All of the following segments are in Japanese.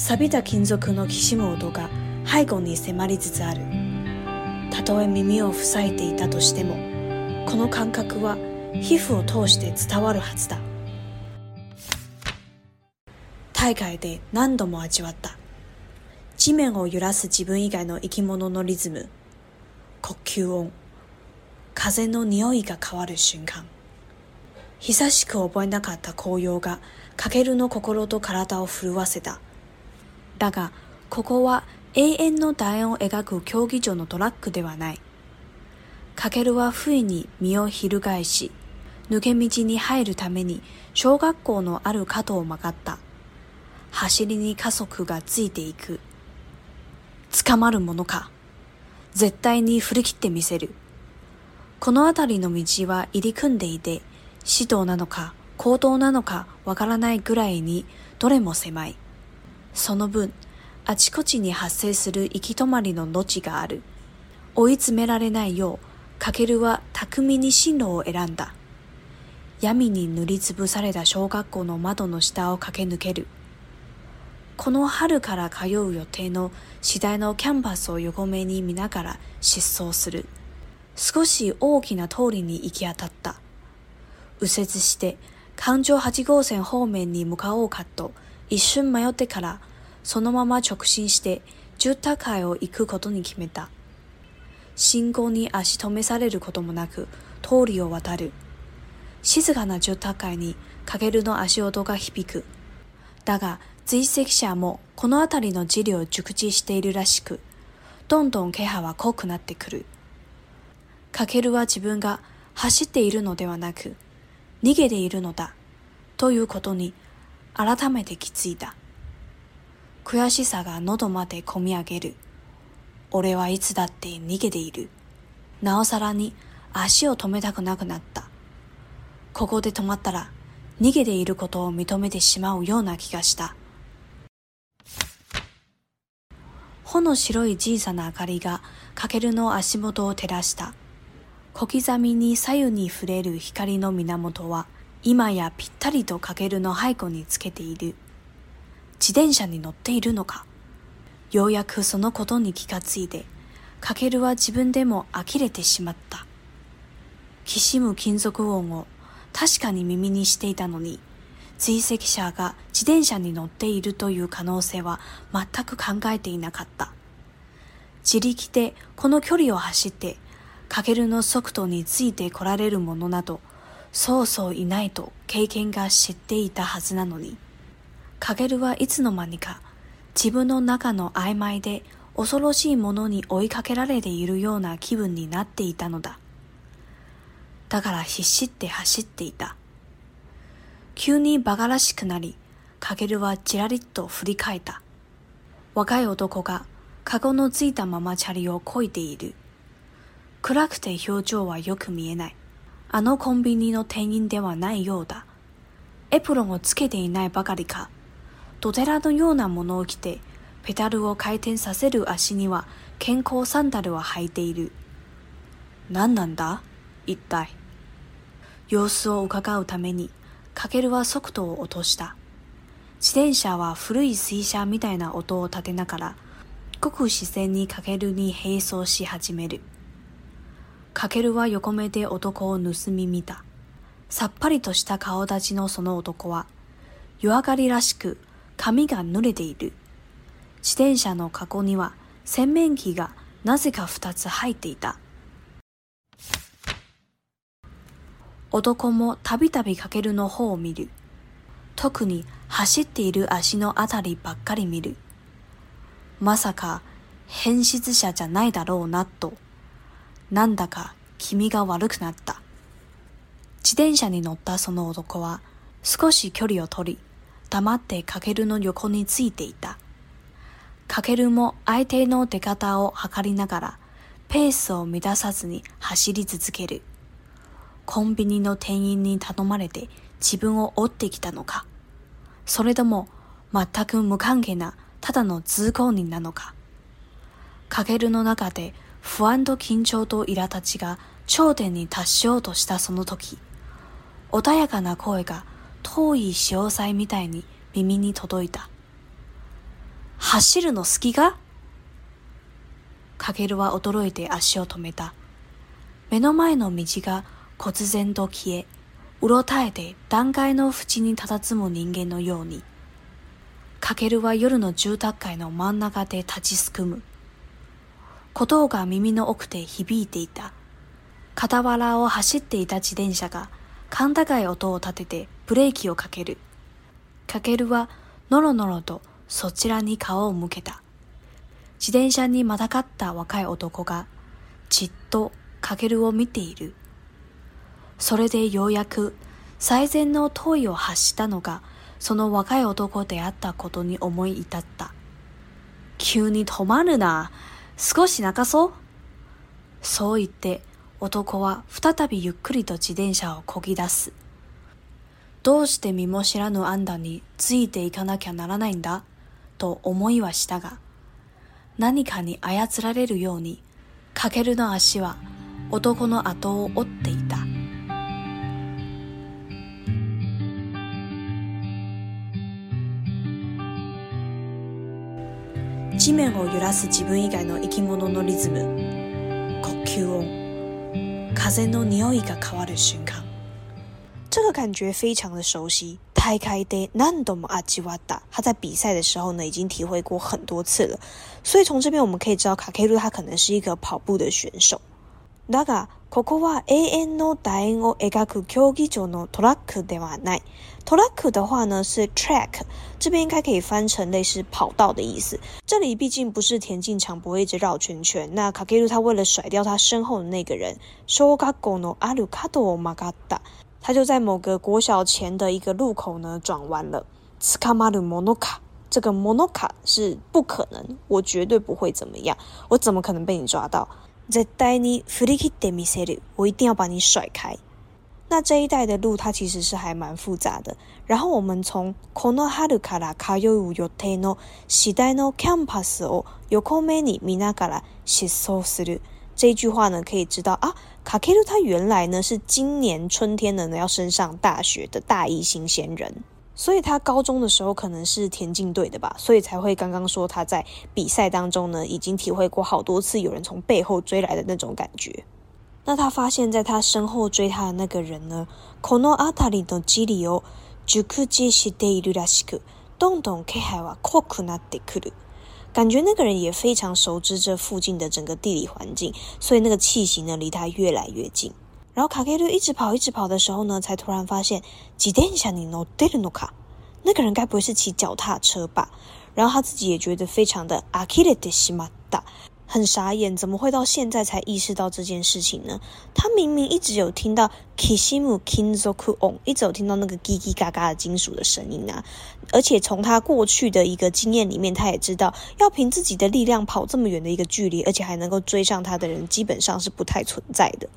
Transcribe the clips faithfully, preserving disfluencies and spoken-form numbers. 錆びた金属のきしむ音が背後に迫りつつある。たとえ耳を塞いでいたとしても、この感覚は皮膚を通して伝わるはずだ。大海で何度も味わった。地面を揺らす自分以外の生き物のリズム、呼吸音、風の匂いが変わる瞬間。久しく覚えなかった紅葉がかけるの心と体を震わせた。だが、ここは永遠の楕円を描く競技場のトラックではない。かけるは不意に身を翻し、抜け道に入るために小学校のある角を曲がった。走りに加速がついていく。捕まるものか。絶対に振り切ってみせる。この辺りの道は入り組んでいて、指導なのか口頭なのかわからないぐらいにどれも狭い。その分、あちこちに発生する行き止まりの余地がある。追い詰められないよう、かけるは巧みに進路を選んだ。闇に塗りつぶされた小学校の窓の下を駆け抜ける。この春から通う予定の次第のキャンバスを横目に見ながら疾走する。少し大きな通りに行き当たった。右折して環状はち号線方面に向かおうかと一瞬迷ってから、そのまま直進して住宅街を行くことに決めた。信号に足止めされることもなく通りを渡る。静かな住宅街にかけるの足音が響く。だが、追跡者もこの辺りの地理を熟知しているらしく、どんどん気配は濃くなってくる。かけるは自分が走っているのではなく、逃げているのだ、ということに改めて気づいた。悔しさが喉までこみ上げる。俺はいつだって逃げている。なおさらに足を止めたくなくなった。ここで止まったら、逃げていることを認めてしまうような気がした。ほの白い小さな明かりがかけるの足元を照らした。小刻みに左右に触れる光の源は今やぴったりとかけるの背後につけている。自転車に乗っているのか。ようやくそのことに気がついて、かけるは自分でも呆れてしまった。きしむ金属音を確かに耳にしていたのに、追跡者が自転車に乗っているという可能性は全く考えていなかった。自力でこの距離を走って、かけるの速度について来られるものなど、そうそういないと経験が知っていたはずなのに、かけるはいつの間にか自分の中の曖昧で恐ろしいものに追いかけられているような気分になっていたのだ。だから必死って走っていた。急に馬鹿らしくなり、かけるはちらりと振り返った。若い男が、カゴのついたままチャリをこいでいる。暗くて表情はよく見えない。あのコンビニの店員ではないようだ。エプロンをつけていないばかりか、ドテラのようなものを着て、ペダルを回転させる足には健康サンダルを履いている。何なんだ、一体。様子を伺うために、かけるは速度を落とした。自転車は古い水車みたいな音を立てながら、ごく自然にかけるに並走し始める。かけるは横目で男を盗み見た。さっぱりとした顔立ちのその男は、夜明かりらしく髪が濡れている。自転車のカゴには洗面器がなぜか二つ入っていた。男もたびたびかけるの方を見る。特に走っている足のあたりばっかり見る。まさか変質者じゃないだろうなと、なんだか気味が悪くなった。自転車に乗ったその男は少し距離を取り、黙ってかけるの横についていた。かけるも相手の出方を測りながら、ペースを乱さずに走り続ける。コンビニの店員に頼まれて自分を追ってきたのか、それとも全く無関係なただの通行人なのか。かけるの中で不安と緊張と苛立ちが頂点に達しようとしたその時、穏やかな声が遠い潮騒みたいに耳に届いた。走るの好きが？カケルは驚いて足を止めた。目の前の道が忽然と消え、うろたえて断崖の縁に佇む人間のように。カケルは夜の住宅街の真ん中で立ちすくむ。鼓動が耳の奥で響いていた。傍らを走っていた自転車が、甲高い音を立ててブレーキをかける。カケルはのろのろとそちらに顔を向けた。自転車にまたがった若い男が、じっとカケルを見ている。それでようやく最善の問いを発したのが、その若い男であったことに思い至った。急に止まるな。少し泣かそう。そう言って、男は再びゆっくりと自転車をこぎ出す。どうして身も知らぬあんたについていかなきゃならないんだと思いはしたが、何かに操られるようにカケルの足は男の後を追っていた。地面を揺らす自分以外の生き物のリズム、呼吸音、風の匂いが変わる瞬間，这个感觉非常的熟悉。大概で何度も味わった。他在比赛的时候呢，已经体会过很多次了。所以从这边我们可以知道，卡 K 路他可能是一个跑步的选手。だが、ここは永遠の楕円を描く競技場のトラックではない。トラック的话呢是 track， 这边应该可以翻成类似跑道的意思。这里毕竟不是田径场，不会一直绕圈圈。那カケル他为了甩掉他身后的那个人，小学校のある角を曲がった，他就在某个国小前的一个路口呢转弯了。捕まるものか，这个ものか是不可能，我绝对不会怎么样，我怎么可能被你抓到？絶対に振り切ってみせる，我一定要把你甩开。那这一带的路它其实是还蛮复杂的，然后我们从この春から通う予定の次第のキャンパスを横目に見ながら疾走する这一句话呢，可以知道啊，卡ケル他原来呢是今年春天呢要升上大学的大一新鲜人，所以他高中的时候可能是田径队的吧，所以才会刚刚说他在比赛当中呢已经体会过好多次有人从背后追来的那种感觉。那他发现在他身后追他的那个人呢，この辺りの地理を熟知しているらしく、どんどん気配は濃くなってくる。感觉那个人也非常熟知这附近的整个地理环境，所以那个气息呢离他越来越近。然后卡ケル一直跑一直跑的时候呢，才突然发现自転車に乗ってるのか，那个人该不会是骑脚踏车吧？然后他自己也觉得非常的呆れてしまった。很傻眼，怎么会到现在才意识到这件事情呢？他明明一直有听到 kishimu kinzoku on， 一直有听到那个叽叽嘎嘎的金属的声音啊！而且从他过去的一个经验里面，他也知道要凭自己的力量跑这么远的一个距离，而且还能够追上他的人，基本上是不太存在的。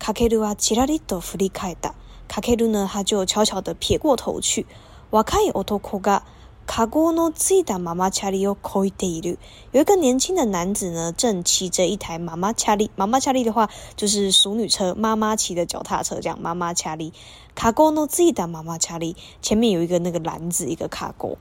カケルはちらりと振り返った。カケル呢，他就悄悄地撇过头去。若い男がカゴのついたママチャリをこいている。有一个年轻的男子呢，正骑着一台ママチャリ。ママチャリ的话就是熟女车，妈妈骑的脚踏车这样。ママチャリ。カゴのついたママチャリ。前面有一个那个篮子，一个卡ゴ。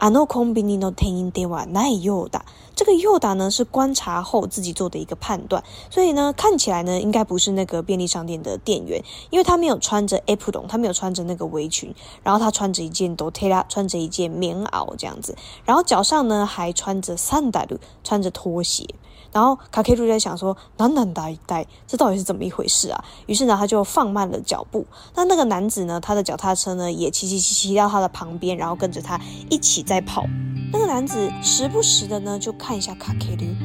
あのコンビニの店員ではないようだ。这个ようだ呢是观察后自己做的一个判断，所以呢看起来呢应该不是那个便利商店的店员，因为他没有穿着 apron， 他没有穿着那个围裙，然后他穿着一件 dotera， 穿着一件棉袄这样子，然后脚上呢还穿着 sandal， 穿着拖鞋。然后卡ケル在想说，なんなんだ一代，这到底是怎么一回事啊？于是呢，他就放慢了脚步。那那个男子呢，他的脚踏车呢，也骑骑骑骑到他的旁边，然后跟着他一起在跑。那个男子时不时的呢，就看一下卡ケル，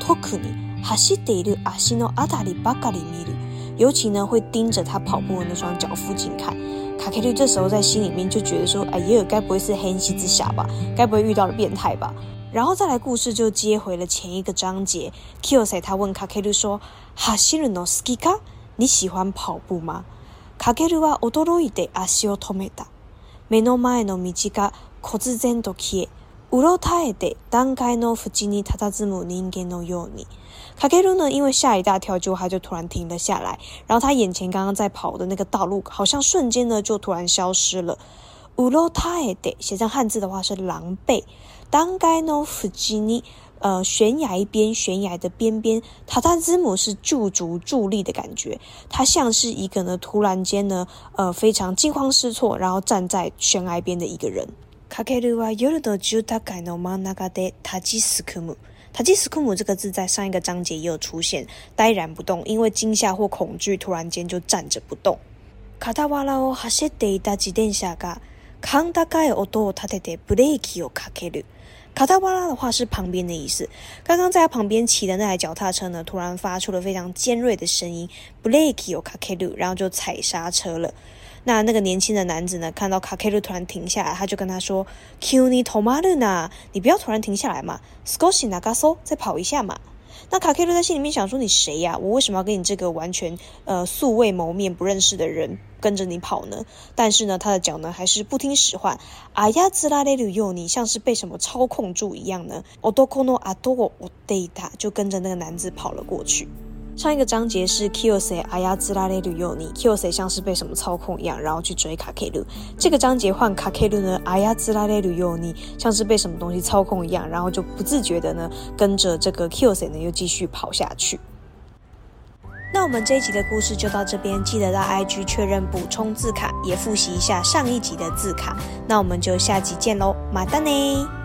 特に走っている足のあたりばかり見る，尤其呢会盯着他跑步的那双脚附近看。卡ケル这时候在心里面就觉得说，哎呀，该不会是黑西之下吧？该不会遇到了变态吧？然后再来，故事就接回了前一个章节。Kiyosei 他问卡ケル说：“走るの好きか？你喜欢跑步吗？”卡ケルは驚いて足を止めた。目の前の道が忽然と消え、うろたえて断崖の縁に佇む人間のように。卡ケル呢，因为吓一大跳，就他就突然停了下来。然后他眼前刚刚在跑的那个道路，好像瞬间呢就突然消失了。うろたえて写上汉字的话是狼狈。当该の附近に，呃，悬崖边，悬崖的边边，塔塔之母是驻足伫立的感觉，它像是一个呢突然间呢，呃，非常惊慌失措，然后站在悬崖边的一个人。かけるは夜の住宅街の真ん中で立ちすくむ。塔吉斯库姆这个字在上一个章节也有出现，呆然不动，因为惊吓或恐惧，突然间就站着不动。片原を走っていた自転車が甲高い音を立ててブレーキをかける。片原的话是旁边的意思。刚刚在他旁边骑的那台脚踏车呢，突然发出了非常尖锐的声音，ブレーキをかける，然后就踩刹车了。那那个年轻的男子呢，看到卡克鲁突然停下来，他就跟他说 急に止まるな， 你不要突然停下来嘛，少し長そう，再跑一下嘛。那卡克鲁在心里面想说，你谁呀、啊、我为什么要跟你这个完全呃素未谋面不认识的人跟着你跑呢？但是呢，他的脚呢还是不听使唤，あやつられるように，像是被什么操控住一样呢，男の後を追っていた，就跟着那个男子跑了过去。上一个章节是 Kiyose Ayatsura Reru Yoni， Kiyose 像是被什么操控一样，然后去追 Kakeru。 这个章节换 Kakeru 呢 Ayatsura Reru Yoni， 像是被什么东西操控一样，然后就不自觉的呢跟着这个 Kiyose 呢又继续跑下去。那我们这一集的故事就到这边，记得到 I G 确认补充字卡，也复习一下上一集的字卡。那我们就下集见咯，またね。